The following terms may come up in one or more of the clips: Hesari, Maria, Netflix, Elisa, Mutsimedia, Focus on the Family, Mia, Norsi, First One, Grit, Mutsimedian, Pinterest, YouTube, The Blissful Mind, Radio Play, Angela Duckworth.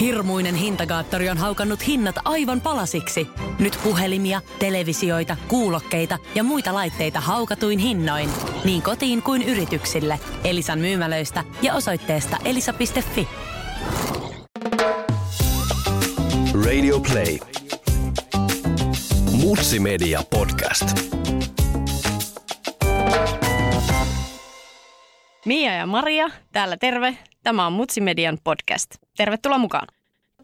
Hirmuinen hintakaattori on haukannut hinnat aivan palasiksi. Nyt puhelimia, televisioita, kuulokkeita ja muita laitteita haukatuin hinnoin. Niin kotiin kuin yrityksille. Elisan myymälöistä ja osoitteesta elisa.fi. Radio Play. Mutsimedia podcast. Mia ja Maria, täällä terve. Tämä on Mutsimedian podcast. Tervetuloa mukaan.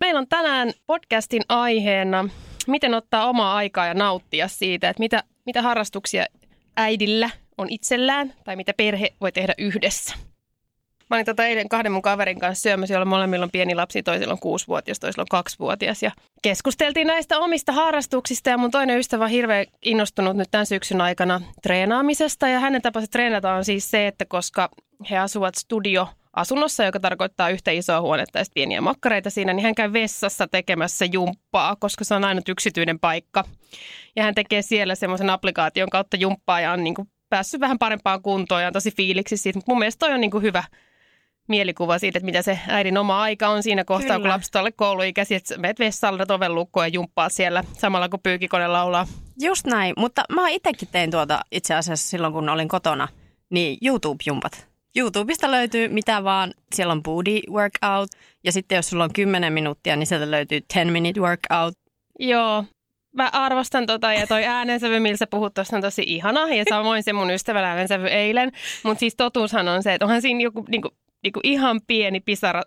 Meillä on tänään podcastin aiheena, miten ottaa omaa aikaa ja nauttia siitä, että mitä harrastuksia äidillä on itsellään tai mitä perhe voi tehdä yhdessä. Mä olin eilen kahden mun kaverin kanssa syömässä, jolla molemmilla on pieni lapsi, toisella on 6-vuotias, toisella on 2-vuotias. Ja keskusteltiin näistä omista harrastuksista ja mun toinen ystävä on hirveän innostunut nyt tämän syksyn aikana treenaamisesta. Ja hänen tapansa treenata on siis se, että koska he asuvat studioasunnossa, joka tarkoittaa yhtä isoa huonetta ja pieniä makkareita siinä, niin hän käy vessassa tekemässä jumppaa, koska se on ainut yksityinen paikka. Ja hän tekee siellä semmoisen applikaation kautta jumppaa ja on niin kuin päässyt vähän parempaan kuntoon ja on tosi fiiliksi siitä. Mutta mun mielestä toi on niin kuin hyvä mielikuva siitä, että mitä se äidin oma aika on siinä kohtaa, kyllä, kun lapset ovat kouluikäisiä, että menet vessalla tovenlukkoon ja jumppaa siellä samalla, kun pyykikone laulaa. Just näin, mutta mä itsekin tein tuota itse asiassa silloin, kun olin kotona, niin YouTube-jumpat. YouTubesta löytyy mitä vaan, siellä on body workout ja sitten jos sulla on 10 minuuttia, niin sieltä löytyy 10 minute workout. Joo. Mä arvostan tota ja toi äänensävy, millä sä puhut tuossa, on tosi ihana ja samoin se mun ystävällä äänensävy eilen. Mutta siis totuushan on se, että onhan siinä joku niinku ihan pieni pisara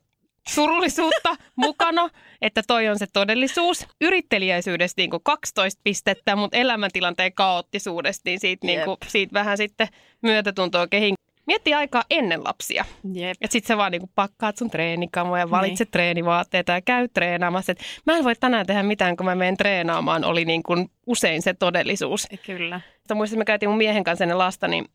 surullisuutta mukana, että toi on se todellisuus. Yritteliäisyydestä niinku 12 pistettä, mutta elämäntilanteen kaoottisuudesta, niin siitä vähän sitten myötätuntoa kehin. Mietti aikaa ennen lapsia. Jep. Et sit sä vaan niinku pakkaat sun treenikamoja, valitset treenivaatteita ja käy treenaamassa. Et mä en voi tänään tehdä mitään, kun mä menen treenaamaan, oli niinku usein se todellisuus. Kyllä. Muistan, että me käytiin mun miehen kanssa ennen lasta niin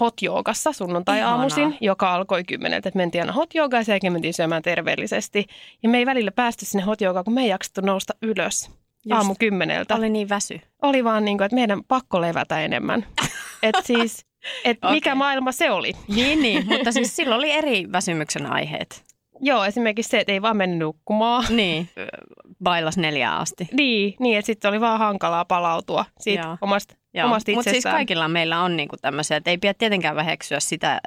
hot-joogassa sunnuntai-aamuisin, joka alkoi 10, että mentiin aina hot-joogaan ja sen jälkeen mentiin syömään terveellisesti. Ja me ei välillä päästy sinne hot-joogaan, kun me ei jaksettu nousta ylös. Just. Aamu 10. Oli niin väsy. Oli vaan niin kuin, että meidän pakko levätä enemmän. Että siis, okay, mikä maailma se oli. Niin, mutta siis silloin oli eri väsymyksen aiheet. Joo, esimerkiksi se, että ei vaan mennyt nukkumaan. Niin, bailas 4 asti. Niin, että sitten oli vaan hankalaa palautua siitä omasta itsestään. Mutta siis kaikilla meillä on niinku tämmöisiä, että ei pidä tietenkään väheksyä sitä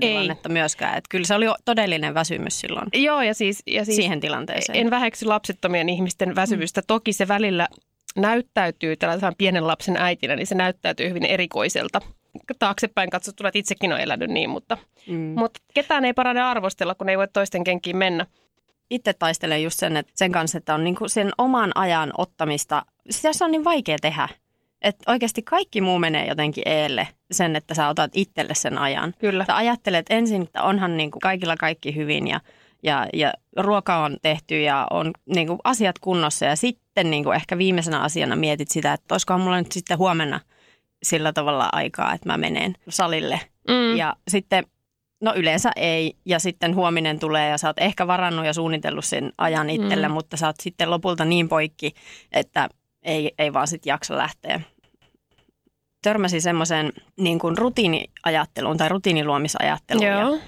tilannetta myöskään. Että kyllä se oli todellinen väsymys silloin. Joo, ja siis siihen tilanteeseen. En väheksy lapsettomien ihmisten väsymystä. Toki se välillä näyttäytyy, tällaisen pienen lapsen äitinä, niin se näyttäytyy hyvin erikoiselta. Taaksepäin katsottuna, että itsekin on elänyt niin, mutta ketään ei parane arvostella, kun ei voi toisten kenkiin mennä. Itse taistelen just sen kanssa, että on niinku sen oman ajan ottamista. Sitä se on niin vaikea tehdä, että oikeasti kaikki muu menee jotenkin eelle sen, että sä otat itselle sen ajan. Kyllä. Sä ajattelet ensin, että onhan niinku kaikilla kaikki hyvin ja ruoka on tehty ja on niinku asiat kunnossa ja sitten niinku ehkä viimeisenä asiana mietit sitä, että olisikohan mulla nyt sitten huomenna sillä tavalla aikaa, että mä menen salille. Ja sitten, no yleensä ei. Ja sitten huominen tulee ja sä oot ehkä varannut ja suunnitellut sen ajan itselle, mutta sä oot sitten lopulta niin poikki, että ei vaan sitten jaksa lähteä. Törmäsin semmoiseen niin kuin rutiiniajatteluun tai rutiiniluomisajatteluun. Joo.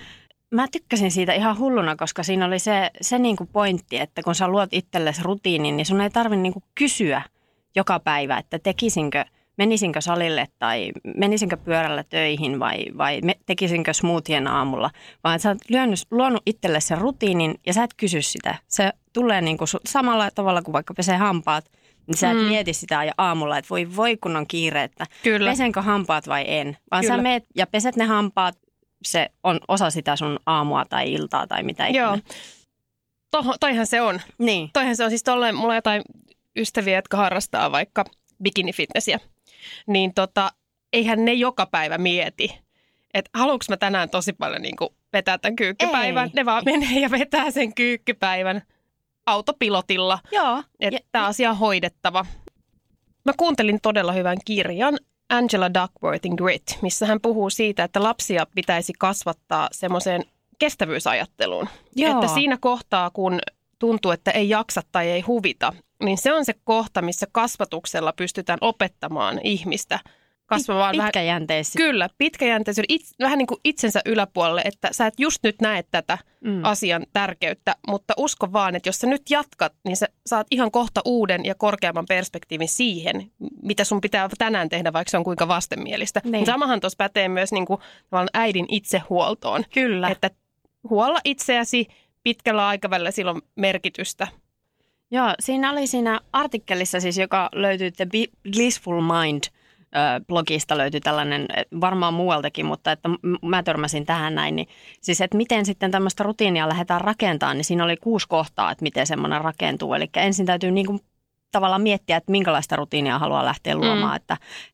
Mä tykkäsin siitä ihan hulluna, koska siinä oli se niin kuin pointti, että kun sä luot itsellesi rutiinin, niin sun ei tarvitse niin kuin kysyä joka päivä, että menisinkö salille tai menisinkö pyörällä töihin vai tekisinkö smoothien aamulla, vaan sä oot luonut itselle sen rutiinin ja sä et kysy sitä. Se tulee niinku samalla tavalla kuin vaikka pesee hampaat, niin sä et mieti sitä ja aamulla, että voi kun on kiire, että pesenkö hampaat vai en. Vaan Kyllä. Sä meet ja peset ne hampaat, se on osa sitä sun aamua tai iltaa tai mitä ikinä. Joo, toihan se on. Niin. Toihan se on siis tolleen, mulla on jotain ystäviä, jotka harrastaa vaikka bikinifitnessiä. Niin eihän ne joka päivä mieti, että haluanko mä tänään tosi paljon niin kuin vetää tämän kyykkypäivän. Ei. Ne vaan menee ja vetää sen kyykkypäivän autopilotilla, että tämä asia on hoidettava. Mä kuuntelin todella hyvän kirjan Angela Duckworthin Grit, missä hän puhuu siitä, että lapsia pitäisi kasvattaa semmoiseen kestävyysajatteluun. Joo. Että siinä kohtaa, kun tuntuu, että ei jaksa tai ei huvita, niin se on se kohta, missä kasvatuksella pystytään opettamaan ihmistä kasvamaan pitkäjänteisyyden. Kyllä, pitkäjänteisyyden. Vähän niin kuin itsensä yläpuolelle, että sä et just nyt näe tätä asian tärkeyttä, mutta usko vaan, että jos sä nyt jatkat, niin sä saat ihan kohta uuden ja korkeamman perspektiivin siihen, mitä sun pitää tänään tehdä, vaikka se on kuinka vastenmielistä. Niin. Samahan tuossa pätee myös niin kuin äidin itsehuoltoon. Kyllä. Että huolla itseäsi pitkällä aikavälillä silloin merkitystä. Joo, siinä oli siinä artikkelissa siis, joka löytyy The Blissful Mind blogista löytyy tällainen, varmaan muualtakin, mutta että mä törmäsin tähän näin, niin siis että miten sitten tämmöistä rutiinia lähdetään rakentamaan, niin siinä oli 6 kohtaa, että miten semmoinen rakentuu. Eli ensin täytyy niin kuin tavallaan miettiä, että minkälaista rutiinia haluaa lähteä luomaan,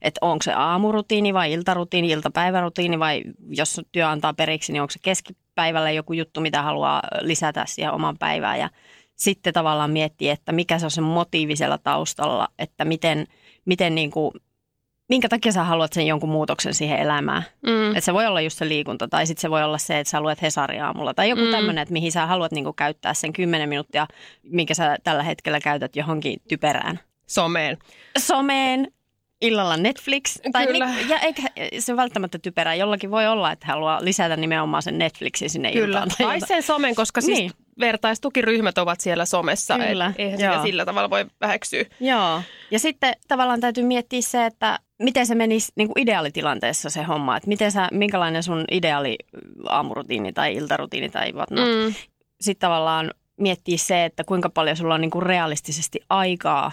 että onko se aamurutiini vai iltarutiini, iltapäivärutiini vai jos työ antaa periksi, niin onko se keskipäivällä joku juttu, mitä haluaa lisätä siihen oman päivään ja sitten tavallaan miettiä, että mikä se on se motiivi siellä taustalla, että miten niin kuin minkä takia sä haluat sen jonkun muutoksen siihen elämään? Että se voi olla just se liikunta tai sitten se voi olla se, että sä luet Hesaria aamulla tai joku tämmöinen, että mihin sä haluat niinku käyttää sen 10 minuuttia, minkä sä tällä hetkellä käytät johonkin typerään. Someen, illalla Netflix. Tai eikä se välttämättä typerää. Jollakin voi olla, että haluaa lisätä nimenomaan sen Netflixin sinne iltaan. Kyllä, tai sen somen, koska siis niin. Vertaistukiryhmät ovat siellä somessa. Kyllä. Eihän sitä sillä tavalla voi väheksyä. Joo. Ja sitten tavallaan täytyy miettiä se, että miten se menisi niin kuin ideaalitilanteessa se homma, että minkälainen sun ideaali aamurutiini tai iltarutiini tai whatnot. Sitten tavallaan miettiä se, että kuinka paljon sulla on niin kuin realistisesti aikaa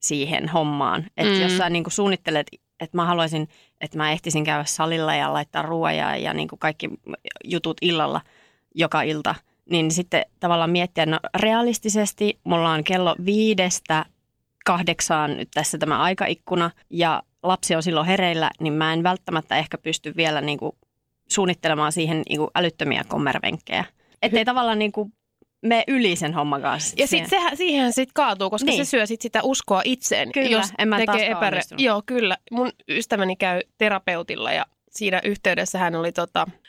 siihen hommaan. Että jos sä niin kuin suunnittelet, että mä haluaisin, että mä ehtisin käydä salilla ja laittaa ruoan ja niin kuin kaikki jutut illalla joka ilta, niin sitten tavallaan miettiä, no realistisesti mulla on kello 5-8 nyt tässä tämä aikaikkuna ja lapsi on silloin hereillä, niin mä en välttämättä ehkä pysty vielä niin kuin suunnittelemaan siihen niin kuin älyttömiä kommervenkkejä. Ettei tavallaan niin kuin mene yli sen homman kanssa. Ja sitten siihen sit kaatuu, koska niin. Se syö sit sitä uskoa itseen. Kyllä, jos en mä tekee Joo, kyllä. Mun ystäväni käy terapeutilla ja siinä yhteydessä hän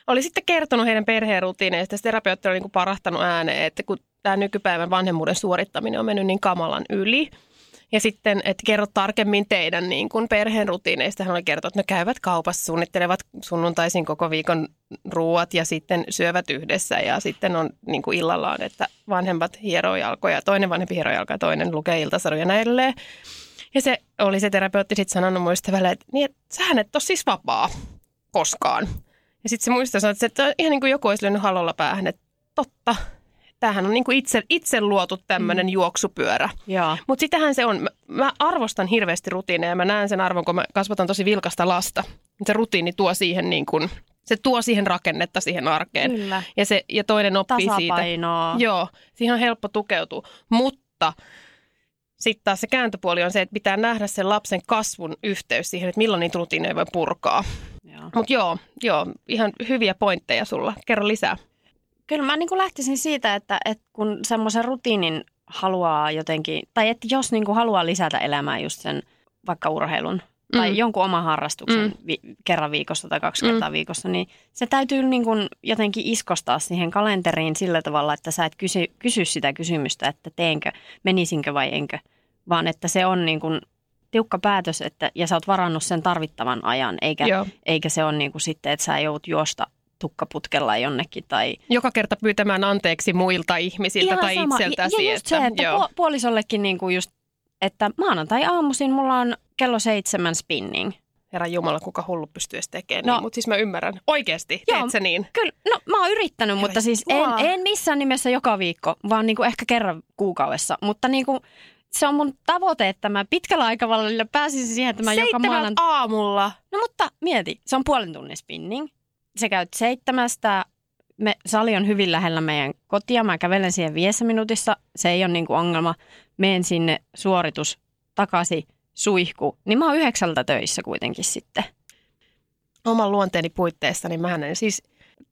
oli sitten kertonut heidän perheen rutiineista. Ja terapeutti oli niin kuin parahtanut ääneen, että kun tämä nykypäivän vanhemmuuden suorittaminen on mennyt niin kamalan yli. Ja sitten, että kerro tarkemmin teidän niin kuin perheen rutiineista. Hän oli kertonut, että ne käyvät kaupassa, suunnittelevat sunnuntaisin koko viikon ruuat ja sitten syövät yhdessä. Ja sitten on niin kuin illallaan, että vanhemmat hieroo jalkoja, toinen vanhempi hieroo jalkoja, toinen lukee iltasaruja ja näin edelleen. Ja se oli se terapeutti sitten sanonut muistavälleen, että niin, että sähän et ole siis vapaa koskaan. Ja sitten se muistaa sanoi, että ihan niin kuin joku olisi lyönyt halolla päähän, että totta. Tämähän on niin kuin itse luotu tämmöinen juoksupyörä. Mutta sitähän se on. Mä arvostan hirveästi rutiineja. Mä näen sen arvon, kun mä kasvatan tosi vilkasta lasta. Se rutiini tuo siihen, niin kuin, se tuo siihen rakennetta siihen arkeen. Kyllä. Ja toinen oppii tasapainoa siitä. Joo, siihen on helppo tukeutua. Mutta sitten taas se kääntöpuoli on se, että pitää nähdä sen lapsen kasvun yhteys siihen, että milloin niitä rutiineja voi purkaa. Mutta joo, ihan hyviä pointteja sulla. Kerro lisää. Kyllä mä niin kuin lähtisin siitä, että kun semmoisen rutiinin haluaa jotenkin, tai että jos niin kuin haluaa lisätä elämää just sen vaikka urheilun tai jonkun oman harrastuksen kerran viikossa tai 2 kertaa viikossa, niin se täytyy niin kuin jotenkin iskostaa siihen kalenteriin sillä tavalla, että sä et kysy sitä kysymystä, että teenkö, menisinkö vai enkö, vaan että se on niin kuin tiukka päätös ja sä oot varannut sen tarvittavan ajan, eikä se ole niin kuin sitten, että sä joudut juosta tukkaputkella jonnekin tai joka kerta pyytämään anteeksi muilta ihmisiltä ihan tai sama. Itseltäsi. Ja just se, että puolisollekin niinku just, että maanantai-aamuisin mulla on kello 7 spinning. Herran jumala, kuka hullu pystyy edes tekemään niin, mutta siis mä ymmärrän. Oikeesti, teet sä niin? Kyllä, no mä oon yrittänyt, mutta siis en missään nimessä joka viikko, vaan niinku ehkä kerran kuukaudessa, mutta niinku se on mun tavoite, että mä pitkällä aikavälillä pääsisin siihen, että mä joka aamulla. No mutta mieti, se on puolen tunnin spinning. Sä käyt 7:00. Sali on hyvin lähellä meidän kotia. Mä kävelen siihen 5 minuutissa. Se ei ole niinku ongelma. Meen sinne suoritus, takaisin, suihku. Niin mä oon 9:00 töissä kuitenkin sitten. Oman luonteeni puitteissa, niin mähän en siis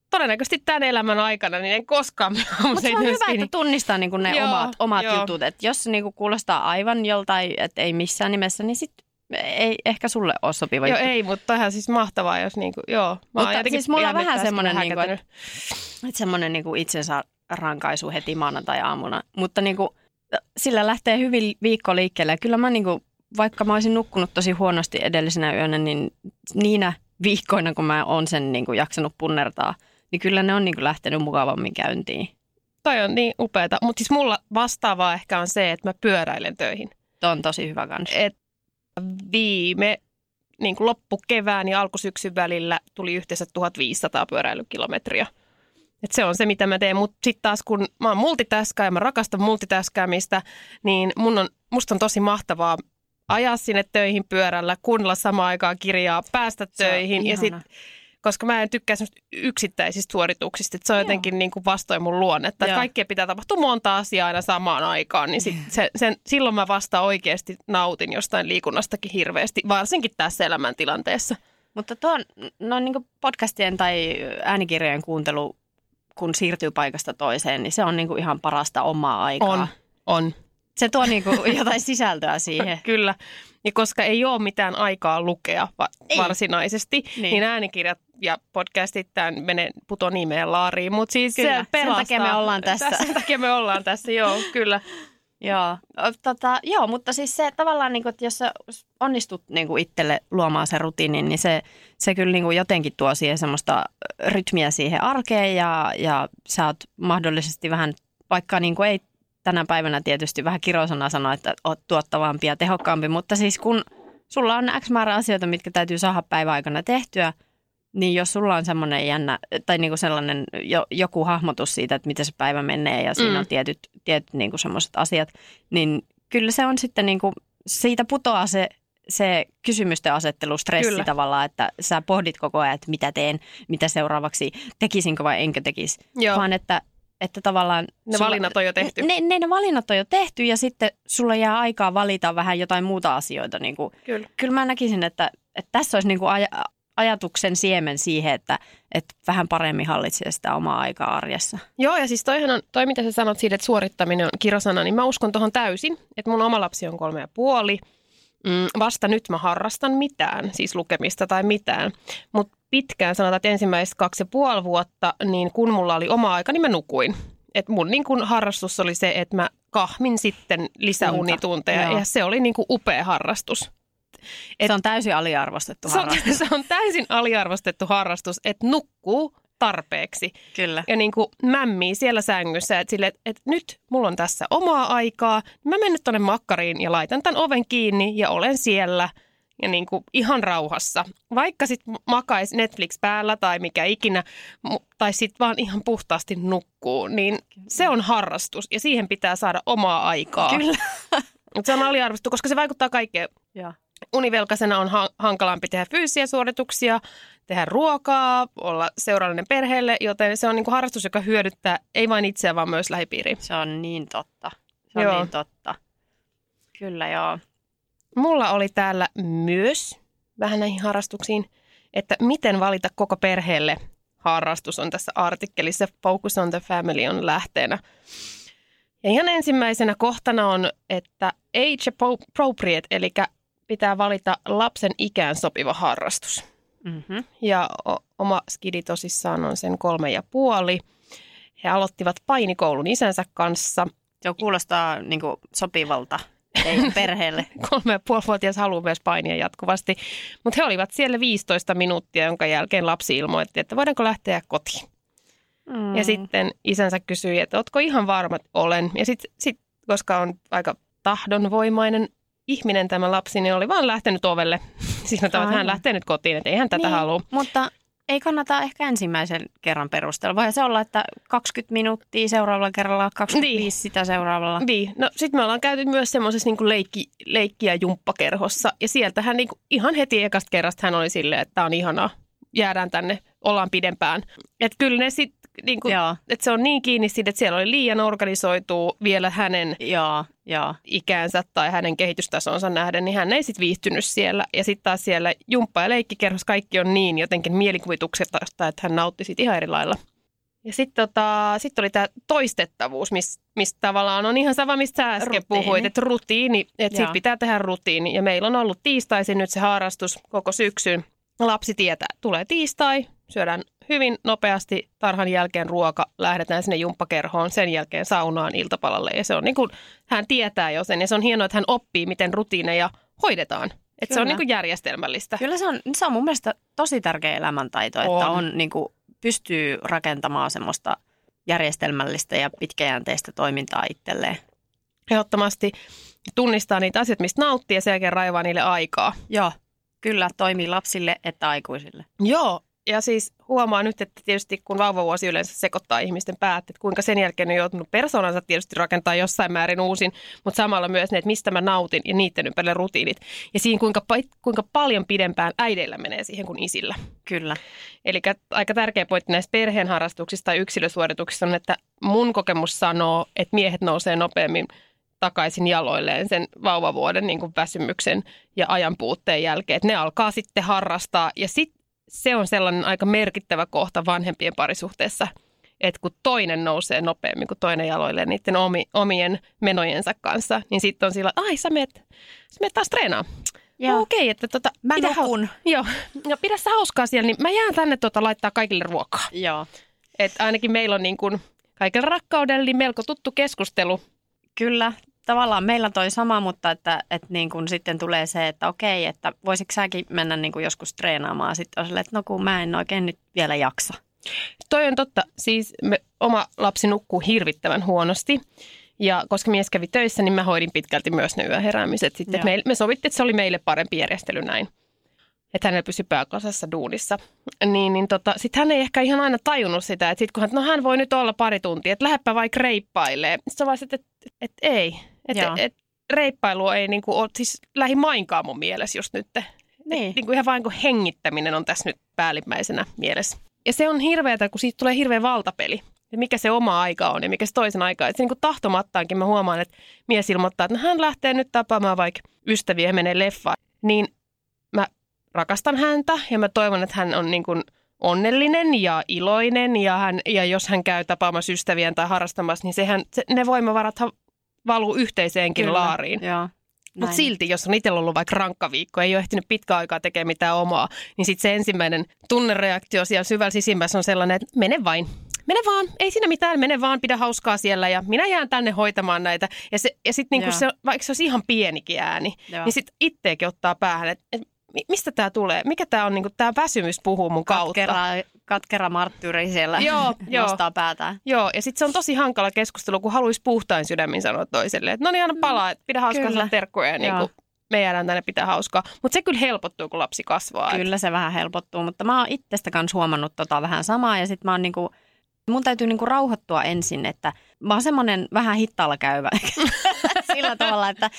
todennäköisesti tämän elämän aikana, niin en koskaan. Mutta se on hyvä, että tunnistaa niinku ne omat jutut. Et jos niinku kuulostaa aivan joltain, että ei missään nimessä, niin sitten ei ehkä sulle ole sopiva juttu. Joo, ei, mutta tämähän siis mahtavaa, jos niinku, mutta siis mulla on vähän semmoinen, niinku, että semmoinen niinku itsensä rankaisu heti maanantai-aamuna. Mutta niinku, sillä lähtee hyvin viikko liikkeelle. Ja kyllä mä niinku vaikka mä olisin nukkunut tosi huonosti edellisenä yönä, niin niinä viikkoina, kun mä oon sen niin kuin jaksanut punnertaa, niin kyllä ne on niin kuin lähtenyt mukavammin käyntiin. Toi on niin upeata, mutta siis mulla vastaavaa ehkä on se, että mä pyöräilen töihin. Toi on tosi hyvä kans. Et viime niin kuin loppukevään ja alkusyksyn välillä tuli yhteensä 1500 pyöräilykilometriä. Et se on se, mitä mä teen, mutta sitten taas kun mä oon multitaskaa ja mä rakastan multitaskaamista, niin musta on tosi mahtavaa ajaa sinne töihin pyörällä, kuunnella samaan aikaan kirjaa, päästä töihin ja sitten... Koska mä en tykkää semmoista yksittäisistä suorituksista, että se on jotenkin niin kuin vastoin mun luonnetta. Kaikkea pitää tapahtua monta asiaa aina samaan aikaan, niin silloin mä vasta oikeasti nautin jostain liikunnastakin hirveästi, varsinkin tässä elämäntilanteessa. Mutta tuon niin kuin podcastien tai äänikirjojen kuuntelu, kun siirtyy paikasta toiseen, niin se on niin kuin ihan parasta omaa aikaa. On. Se tuo niin kuin jotain sisältöä siihen. Kyllä. Ja koska ei ole mitään aikaa lukea varsinaisesti, niin äänikirjat ja podcastit tämän puto nimeen laariin. Mutta siis kyllä, sen takia me ollaan tässä. Sen takia me ollaan tässä, joo, kyllä. Joo, mutta siis se tavallaan, niin kun, että jos sä onnistut niin kun itselle luomaan sen rutiinin, niin se kyllä niin kun jotenkin tuo siihen semmoista rytmiä siihen arkeen ja sä oot mahdollisesti vähän, vaikka niin kun ei tänä päivänä tietysti vähän kirosana sanoa, että oot tuottavampi ja tehokkaampi, mutta siis kun sulla on X määrä asioita, mitkä täytyy saada päivän aikana tehtyä, niin jos sulla on semmoinen jännä, tai niinku sellainen joku hahmotus siitä, että miten se päivä menee ja siinä on tietyt niinku semmoiset asiat, niin kyllä se on sitten niinku, siitä putoaa se kysymysten asettelu, stressi kyllä. Tavallaan, että sä pohdit koko ajan, että mitä teen, mitä seuraavaksi, tekisinkö vai enkö tekisi, vaan että tavallaan... Ne valinnat on jo tehty. Ne valinnat on jo tehty ja sitten sulla jää aikaa valita vähän jotain muuta asioita. Niin kuin. Kyllä mä näkisin, että tässä olisi niin kuin ajatuksen siemen siihen, että vähän paremmin hallitsee sitä omaa aikaa arjessa. Joo ja siis toi mitä sä sanot siitä, että suorittaminen on kirosana, niin mä uskon tohon täysin, että mun oma lapsi on 3,5. Vasta nyt mä harrastan mitään, siis lukemista tai mitään, mutta pitkään sanotaan, että ensimmäiset 2,5 vuotta, niin kun mulla oli oma aika, niin mä nukuin. Et mun niin kun harrastus oli se, että mä kahmin sitten lisäunitunteja ja se oli niin kun upea harrastus. Se on täysin aliarvostettu harrastus. Se on täysin aliarvostettu harrastus, että nukkuu tarpeeksi. Kyllä. Ja niin kuin mämmii siellä sängyssä, että sille, että nyt mulla on tässä omaa aikaa, mä menen tuonne makkariin ja laitan tämän oven kiinni ja olen siellä. Ja niin kuin ihan rauhassa. Vaikka sitten makaisi Netflix päällä tai mikä ikinä, tai sitten vaan ihan puhtaasti nukkuu, niin se on harrastus ja siihen pitää saada omaa aikaa. Kyllä. Se on aliarvostettu, koska se vaikuttaa kaikkeen. Ja. Univelkaisena on hankalampi tehdä fyysisiä suorituksia, tehdä ruokaa, olla seurallinen perheelle, joten se on niin kuin harrastus, joka hyödyttää ei vain itseä, vaan myös lähipiiriä. Se on niin totta. Kyllä joo. Mulla oli täällä myös vähän näihin harrastuksiin, että miten valita koko perheelle harrastus on tässä artikkelissa. Focus on the Family on lähteenä. Ja ihan ensimmäisenä kohtana on, että age appropriate, eli pitää valita lapsen ikään sopiva harrastus. Mm-hmm. Ja oma skidi tosissaan on sen 3,5. He aloittivat painikoulun isänsä kanssa. Se kuulostaa niin kuin sopivalta. Ei perheelle. 3,5-vuotias haluaa myös painia jatkuvasti. Mutta he olivat siellä 15 minuuttia, jonka jälkeen lapsi ilmoitti, että voidaanko lähteä kotiin. Ja sitten isänsä kysyi, että ootko ihan varma, että olen. Ja sitten, koska on aika tahdonvoimainen ihminen tämä lapsi, niin oli vaan lähtenyt ovelle. Siinä tavalla, että hän lähtee nyt kotiin, että ei hän tätä halua. Mutta ei kannata ehkä ensimmäisen kerran perustella. Voihan se olla, että 20 minuuttia seuraavalla kerralla, 25 sitä seuraavalla. Niin. No sitten me ollaan käyty myös semmoisessa niin kuin leikki- ja jumppakerhossa. Ja sieltähän niin kuin ihan heti ekasta kerrasta hän oli silleen, että tämä on ihanaa. Jäädään tänne, ollaan pidempään. Että kyllä ne sitten, niin kuin, että se on niin kiinni siitä, että siellä oli liian organisoituu vielä hänen ikäänsä tai hänen kehitystasonsa nähden, niin hän ei sitten viihtynyt siellä. Ja sitten taas siellä jumppa- ja leikkikerhossa kaikki on niin jotenkin mielikuvituksesta, että hän nautti siitä ihan eri lailla. Ja sitten sit oli tämä toistettavuus, mistä tavallaan on ihan sama, mistä sä äsken puhuit, että rutiini, että siitä pitää tehdä rutiini. Ja meillä on ollut tiistaisin nyt se harrastus koko syksyn. Lapsi tietää, tulee tiistai, syödään hyvin nopeasti tarhan jälkeen ruoka, lähdetään sinne jumppakerhoon, sen jälkeen saunaan iltapalalle. Ja se on niin kuin, hän tietää jo sen ja se on hienoa, että hän oppii, miten rutiineja hoidetaan. Että se on niin kuin järjestelmällistä. Kyllä se on mun mielestä tosi tärkeä elämäntaito, että on niin kuin, pystyy rakentamaan semmoista järjestelmällistä ja pitkäjänteistä toimintaa itselleen. Ehdottomasti tunnistaa niitä asioita, mistä nauttii ja sen jälkeen raivaa niille aikaa. Joo, kyllä toimii lapsille että aikuisille. Joo, ja siis huomaa nyt, että tietysti kun vauvavuosi yleensä sekoittaa ihmisten päät, että kuinka sen jälkeen on joutunut persoonansa tietysti rakentaa jossain määrin uusin, mutta samalla myös ne, että mistä mä nautin ja niiden ympärille rutiinit. Ja siinä kuinka paljon pidempään äideillä menee siihen kuin isillä. Kyllä. Eli aika tärkeä pointti näissä perheen harrastuksissa tai yksilösuorituksissa on, että mun kokemus sanoo, että miehet nousee nopeammin takaisin jaloilleen sen vauvavuoden niin kuin väsymyksen ja ajan puutteen jälkeen. Että ne alkaa sitten harrastaa ja sitten se on sellainen aika merkittävä kohta vanhempien parisuhteessa, että kun toinen nousee nopeammin kuin toinen jaloilleen niiden omien menojensa kanssa, niin sitten on sillä, ai sä meet taas treenaamaan. Okei, että mä nukun. Joo, pidä sä hauskaa siellä, niin mä jään tänne laittaa kaikille ruokaa. Joo. Että ainakin meillä on niin kuin kaikilla rakkaudella niin melko tuttu keskustelu. Kyllä, tavallaan meillä toi sama, mutta että niin kun sitten tulee se, että okei, että voisitko säkin mennä niin kun joskus treenaamaan. Sitten on silleen, että no kun mä en oikein nyt vielä jaksa. Toi on totta. Siis oma lapsi nukkuu hirvittävän huonosti. Ja koska mies kävi töissä, niin mä hoidin pitkälti myös ne yöheräämiset. Sitten me sovittiin, että se oli meille parempi järjestely näin. Että hänellä pysyi pääkasassa duunissa. Sitten hän ei ehkä ihan aina tajunnut sitä, että sit kun hän voi nyt olla pari tuntia, että lähdepä vaikka reippailee. Sitten se vaan sitten, että ei. Et reippailua ei niinku ole siis lähimainkaan mun mielessä just nyt. Niin. Et, niinku ihan vain kuin hengittäminen on tässä nyt päällimmäisenä mielessä. Ja se on hirveätä, kun siitä tulee hirveä valtapeli. Ja mikä se oma aika on ja mikä se toisen aika on. Se niinku tahtomattaankin mä huomaan, että mies ilmoittaa, että hän lähtee nyt tapaamaan vaikka ystäviä ja menee leffaan. Niin mä rakastan häntä ja mä toivon, että hän on niin kuin onnellinen ja iloinen. Ja jos hän käy tapaamassa ystävien tai harrastamassa, niin ne voimavarathan valuu yhteiseenkin kyllä, laariin. Mutta silti, jos on itsellä ollut vaikka rankka viikko, ei ole ehtinyt pitkään aikaa tekemään mitään omaa, niin sitten se ensimmäinen tunnereaktio siellä syvällä sisimmässä on sellainen, että mene vain. Mene vaan, ei siinä mitään, mene vaan, pidä hauskaa siellä ja minä jään tänne hoitamaan näitä. Ja sitten niinku vaikka se olisi ihan pienikin ääni, niin sitten itteekin ottaa päähän, että mistä tämä tulee? Mikä tämä on? Niinku, tämä väsymys puhuu mun kautta. Katkera marttyyri siellä nostaa päätään. Joo, ja sitten se on tosi hankala keskustelu, kun haluaisi puhtain sydämin sanoa toiselle, että no niin, anna palaa, että pidä hauskaa sillä terkkuja ja niin me jäädään tänne pitää hauskaa. Mutta se kyllä helpottuu, kun lapsi kasvaa. Kyllä se vähän helpottuu, mutta mä oon itsestä kanssa huomannut vähän samaa ja sitten mä oon niinku... Mun täytyy niinku rauhoittua ensin, että mä oon semmoinen vähän hittaalla käyvä sillä tavalla, että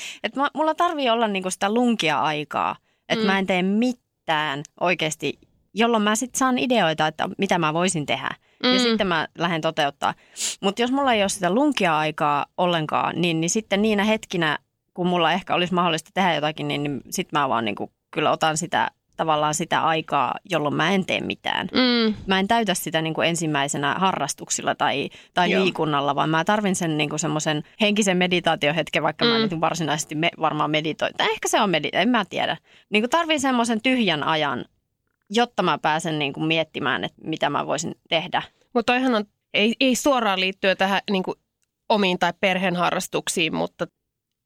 mulla tarvii olla niinku sitä lunkia aikaa. Että mä en tee mitään oikeasti, jolloin mä sitten saan ideoita, että mitä mä voisin tehdä. Ja sitten mä lähden toteuttaa. Mutta jos mulla ei ole sitä lunkia aikaa ollenkaan, niin sitten niinä hetkinä, kun mulla ehkä olisi mahdollista tehdä jotakin, niin sitten mä vaan niinku, kyllä otan sitä tavallaan sitä aikaa, jolloin mä en tee mitään. Mä en täytä sitä niinku ensimmäisenä harrastuksilla tai liikunnalla, vaan mä tarvin sen niinku semmoisen henkisen meditaatiohetken, vaikka mä nyt varsinaisesti varmaan meditoin. Tai ehkä se on en mä tiedä. Niinku tarvin semmoisen tyhjän ajan, jotta mä pääsen niinku miettimään, että mitä mä voisin tehdä. Mutta toihan on, ei suoraan liittyä tähän niinku omiin tai perheen harrastuksiin, mutta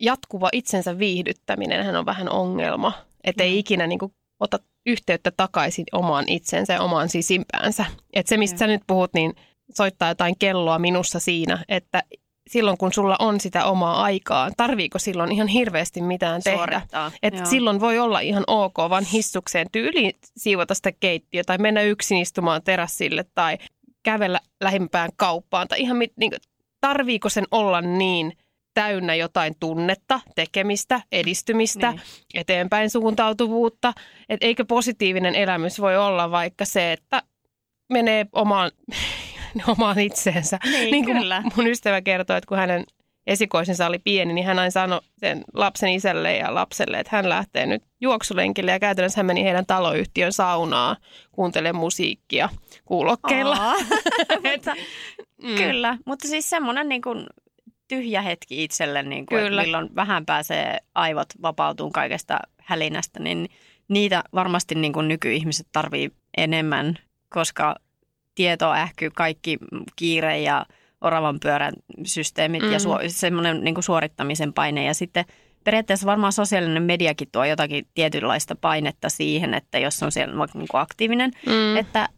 jatkuva itsensä viihdyttäminenhän on vähän ongelma. Että ei ikinä niinku ota yhteyttä takaisin omaan itsensä ja omaan sisimpäänsä. Että se, mistä sä nyt puhut, niin soittaa jotain kelloa minussa siinä, että silloin kun sulla on sitä omaa aikaa, tarviiko silloin ihan hirveästi mitään tehdä? Että silloin voi olla ihan ok, vaan hissukseen tyyliin siivota sitä keittiötä tai mennä yksin istumaan terassille tai kävellä lähimpään kauppaan. Tai ihan niin kuin, tarviiko sen olla niin täynnä jotain tunnetta, tekemistä, edistymistä, eteenpäin suuntautuvuutta. Et eikö positiivinen elämys voi olla vaikka se, että menee omaan itseensä. Niin kuin mun ystävä kertoi, että kun hänen esikoisensa oli pieni, niin hän aina sanoi sen lapsen isälle ja lapselle, että hän lähtee nyt juoksulenkille. Ja käytännössä hän meni heidän taloyhtiön saunaan kuuntelemaan musiikkia kuulokkeilla. Kyllä, mutta siis semmoinen niin kuin tyhjä hetki itselle, niin kuin, milloin vähän pääsee aivot vapautumaan kaikesta hälinästä, niin niitä varmasti niin kuin nykyihmiset tarvii enemmän, koska tieto ähkyy kaikki kiire ja oravan pyörän systeemit ja semmoinen niin kuin suorittamisen paine. Ja sitten periaatteessa varmaan sosiaalinen mediakin tuo jotakin tietynlaista painetta siihen, että jos on siellä niin kuin aktiivinen, että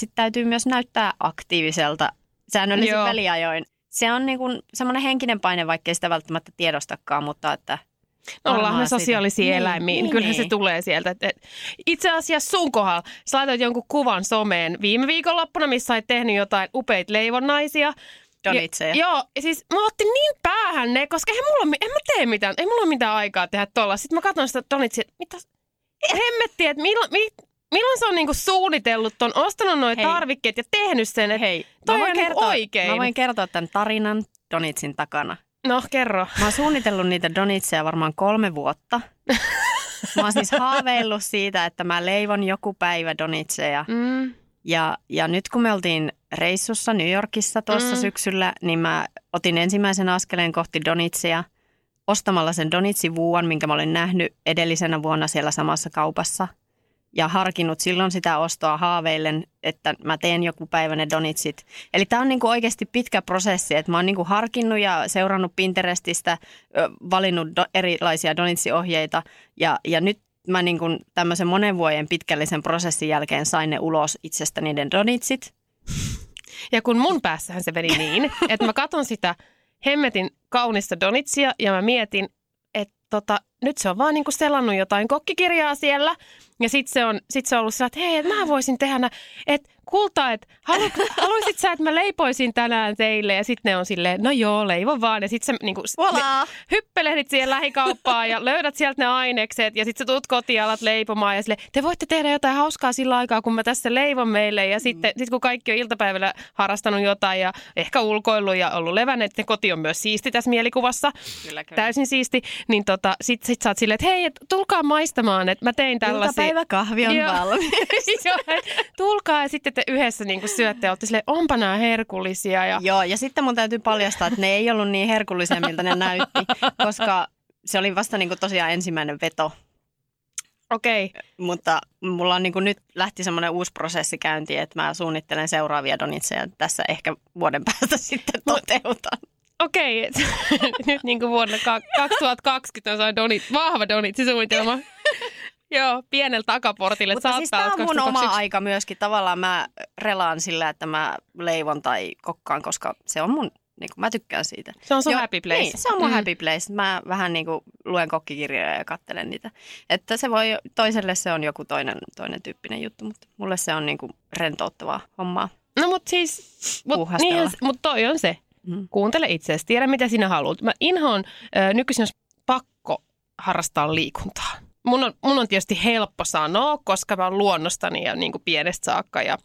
sitten täytyy myös näyttää aktiiviselta säännöllisin väliajoin. Se on niin kuin semmoinen henkinen paine, vaikkei sitä välttämättä tiedostakaan, mutta että... No ollaan me sosiaalisia eläimiin. Niin, kyllähän se tulee sieltä. Itse asiassa sun kohdalla sä laitoit jonkun kuvan someen viime viikonloppuna, missä olet tehnyt jotain upeita leivonnaisia. Donitseja. Joo, siis mä otin niin päähän ne, koska en mä tee mitään. Ei mulla ole mitään aikaa tehdä tuolla. Sitten mä katson sitä donitsia, mitä hemmettiä, että milloin se on niinku suunnitellut ton, ostanut noi tarvikkeet ja tehnyt sen. Että hei, toi on niinku oikein. Mä voin kertoa tämän tarinan donitsin takana. No, kerro. Mä oon suunnitellut niitä donitseja varmaan 3 vuotta. Mä oon siis haaveillut siitä, että mä leivon joku päivä donitseja. Ja nyt kun me oltiin reissussa New Yorkissa tuossa syksyllä, niin mä otin ensimmäisen askeleen kohti donitseja ostamalla sen donitsivuuan, minkä mä olin nähnyt edellisenä vuonna siellä samassa kaupassa. Ja harkinnut silloin sitä ostoa haaveillen, että mä teen joku päivä ne donitsit. Eli tää on niinku oikeasti pitkä prosessi, että mä oon niinku harkinnut ja seurannut Pinterestistä, valinnut erilaisia donitsiohjeita. Ja nyt mä niinku tämmöisen monen vuoden pitkällisen prosessin jälkeen sain ne ulos itsestä niiden donitsit. Ja kun mun päässähän se meni niin, että mä katson sitä hemmetin kaunista donitsia ja mä mietin, että nyt se on vaan niinku selannut jotain kokkikirjaa siellä. Ja sit se on ollut sillä, että hei, että mä voisin tehdä, että kulta, että haluaisit sä, että mä leipoisin tänään teille. Ja sit ne on silleen, no joo, leivo vaan. Ja sit sä niinku hyppelehdit siihen lähikauppaan ja löydät sieltä ne ainekset. Ja sit sä tuut kotiin ja alat leipomaan ja silleen, te voitte tehdä jotain hauskaa sillä aikaa, kun mä tässä leivon meille. Ja sitten sit kun kaikki on iltapäivällä harrastanut jotain ja ehkä ulkoillut ja ollut levänneet, että koti on myös siisti tässä mielikuvassa. Kyllä. Täysin siisti. Niin sit sä oot silleen, että hei, et, tulkaa maistamaan, että mä tein tällaisia. Päiväkahvi on valmis. Tulkaa ja sitten te yhdessä niinku syötte ja olette silleen, onpa nämä herkullisia. Joo, ja sitten mun täytyy paljastaa, että ne ei ollut niin herkullisia, miltä ne näytti, koska se oli vasta niinku tosiaan ensimmäinen veto. Okei. Mutta mulla on niinku nyt lähti semmoinen uusi prosessi käyntiin, että mä suunnittelen seuraavia donitseja tässä ehkä vuoden päästä sitten toteutan. Okei, nyt niinku vuonna 2020 on vahva donitsisuunnitelma. Joo, pienellä takaportille. Mutta saattaa siis tämä on mun oma aika myöskin. Tavallaan mä relaan sillä, että mä leivon tai kokkaan, koska se on mun, niin kuin mä tykkään siitä. Se on sun happy place. Niin, se on mun happy place. Mä vähän niin kuin luen kokkikirjoja ja katselen niitä. Että se voi, toiselle se on joku toinen tyyppinen juttu, mutta mulle se on niin kuin rentouttavaa hommaa. No mutta siis, mutta toi on se. Kuuntele itseäsi, tiedä mitä sinä haluat. Mä inhoon nykyisin, jos pakko harrastaa liikuntaa. Mun on tietysti helppo sanoa, koska mä oon luonnostani ja niin kuin pienestä saakka ja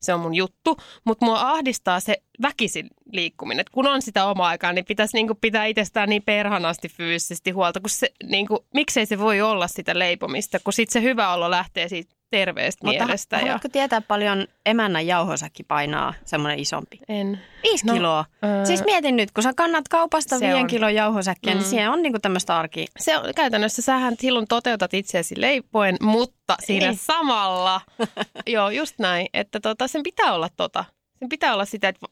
se on mun juttu. Mutta mua ahdistaa se väkisin liikkuminen. Et kun on sitä omaa aikaa, niin pitäisi niin kuin pitää itsestään niin perhanasti fyysisesti huolta. Kun se, niin kuin, miksei se voi olla sitä leipomista, kun sitten se hyvä olo lähtee siitä terveestä mielestä. Mutta haluatko tietää paljon emännän jauhosakki painaa semmoinen isompi? En. 5 kiloa. Siis mietin nyt, kun sä kannat kaupasta 5 kilon jauhosäkkiä, niin siihen on niinku tämmöistä arkia. Se on käytännössä, sähän silloin toteutat itseäsi leipoen, mutta siinä samalla. Joo, just näin. Että sen pitää olla Sen pitää olla sitä, että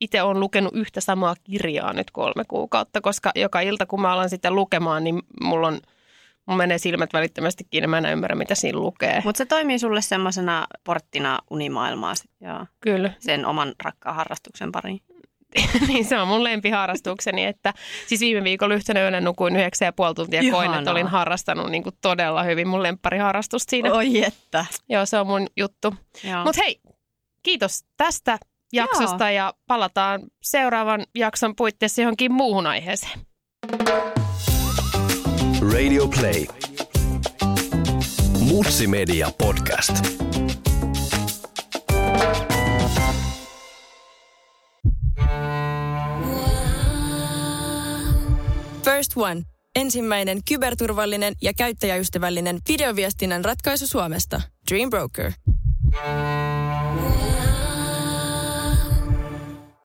itse olen lukenut yhtä samaa kirjaa nyt 3 kuukautta, koska joka ilta, kun mä alan sitä lukemaan, niin Mun menee silmät välittömästi kiinni, mä en ymmärrä, mitä siinä lukee. Mutta se toimii sulle semmoisena porttina unimaailmaa. Joo. Kyllä. Sen oman rakkaan harrastuksen pariin. Niin, se on mun lempiharrastukseni. Että, siis viime viikolla yhtenä yönä nukuin 9,5 tuntia. Ihanaa. Koin, että olin harrastanut niin kuin todella hyvin mun lemppariharrastusta siinä. Oi että. Joo, se on mun juttu. Mutta hei, kiitos tästä jaksosta ja palataan seuraavan jakson puitteissa johonkin muuhun aiheeseen. Radio Play. Mutsimedia podcast. First One. Ensimmäinen kyberturvallinen ja käyttäjäystävällinen videoviestinnän ratkaisu Suomesta. Dream Broker.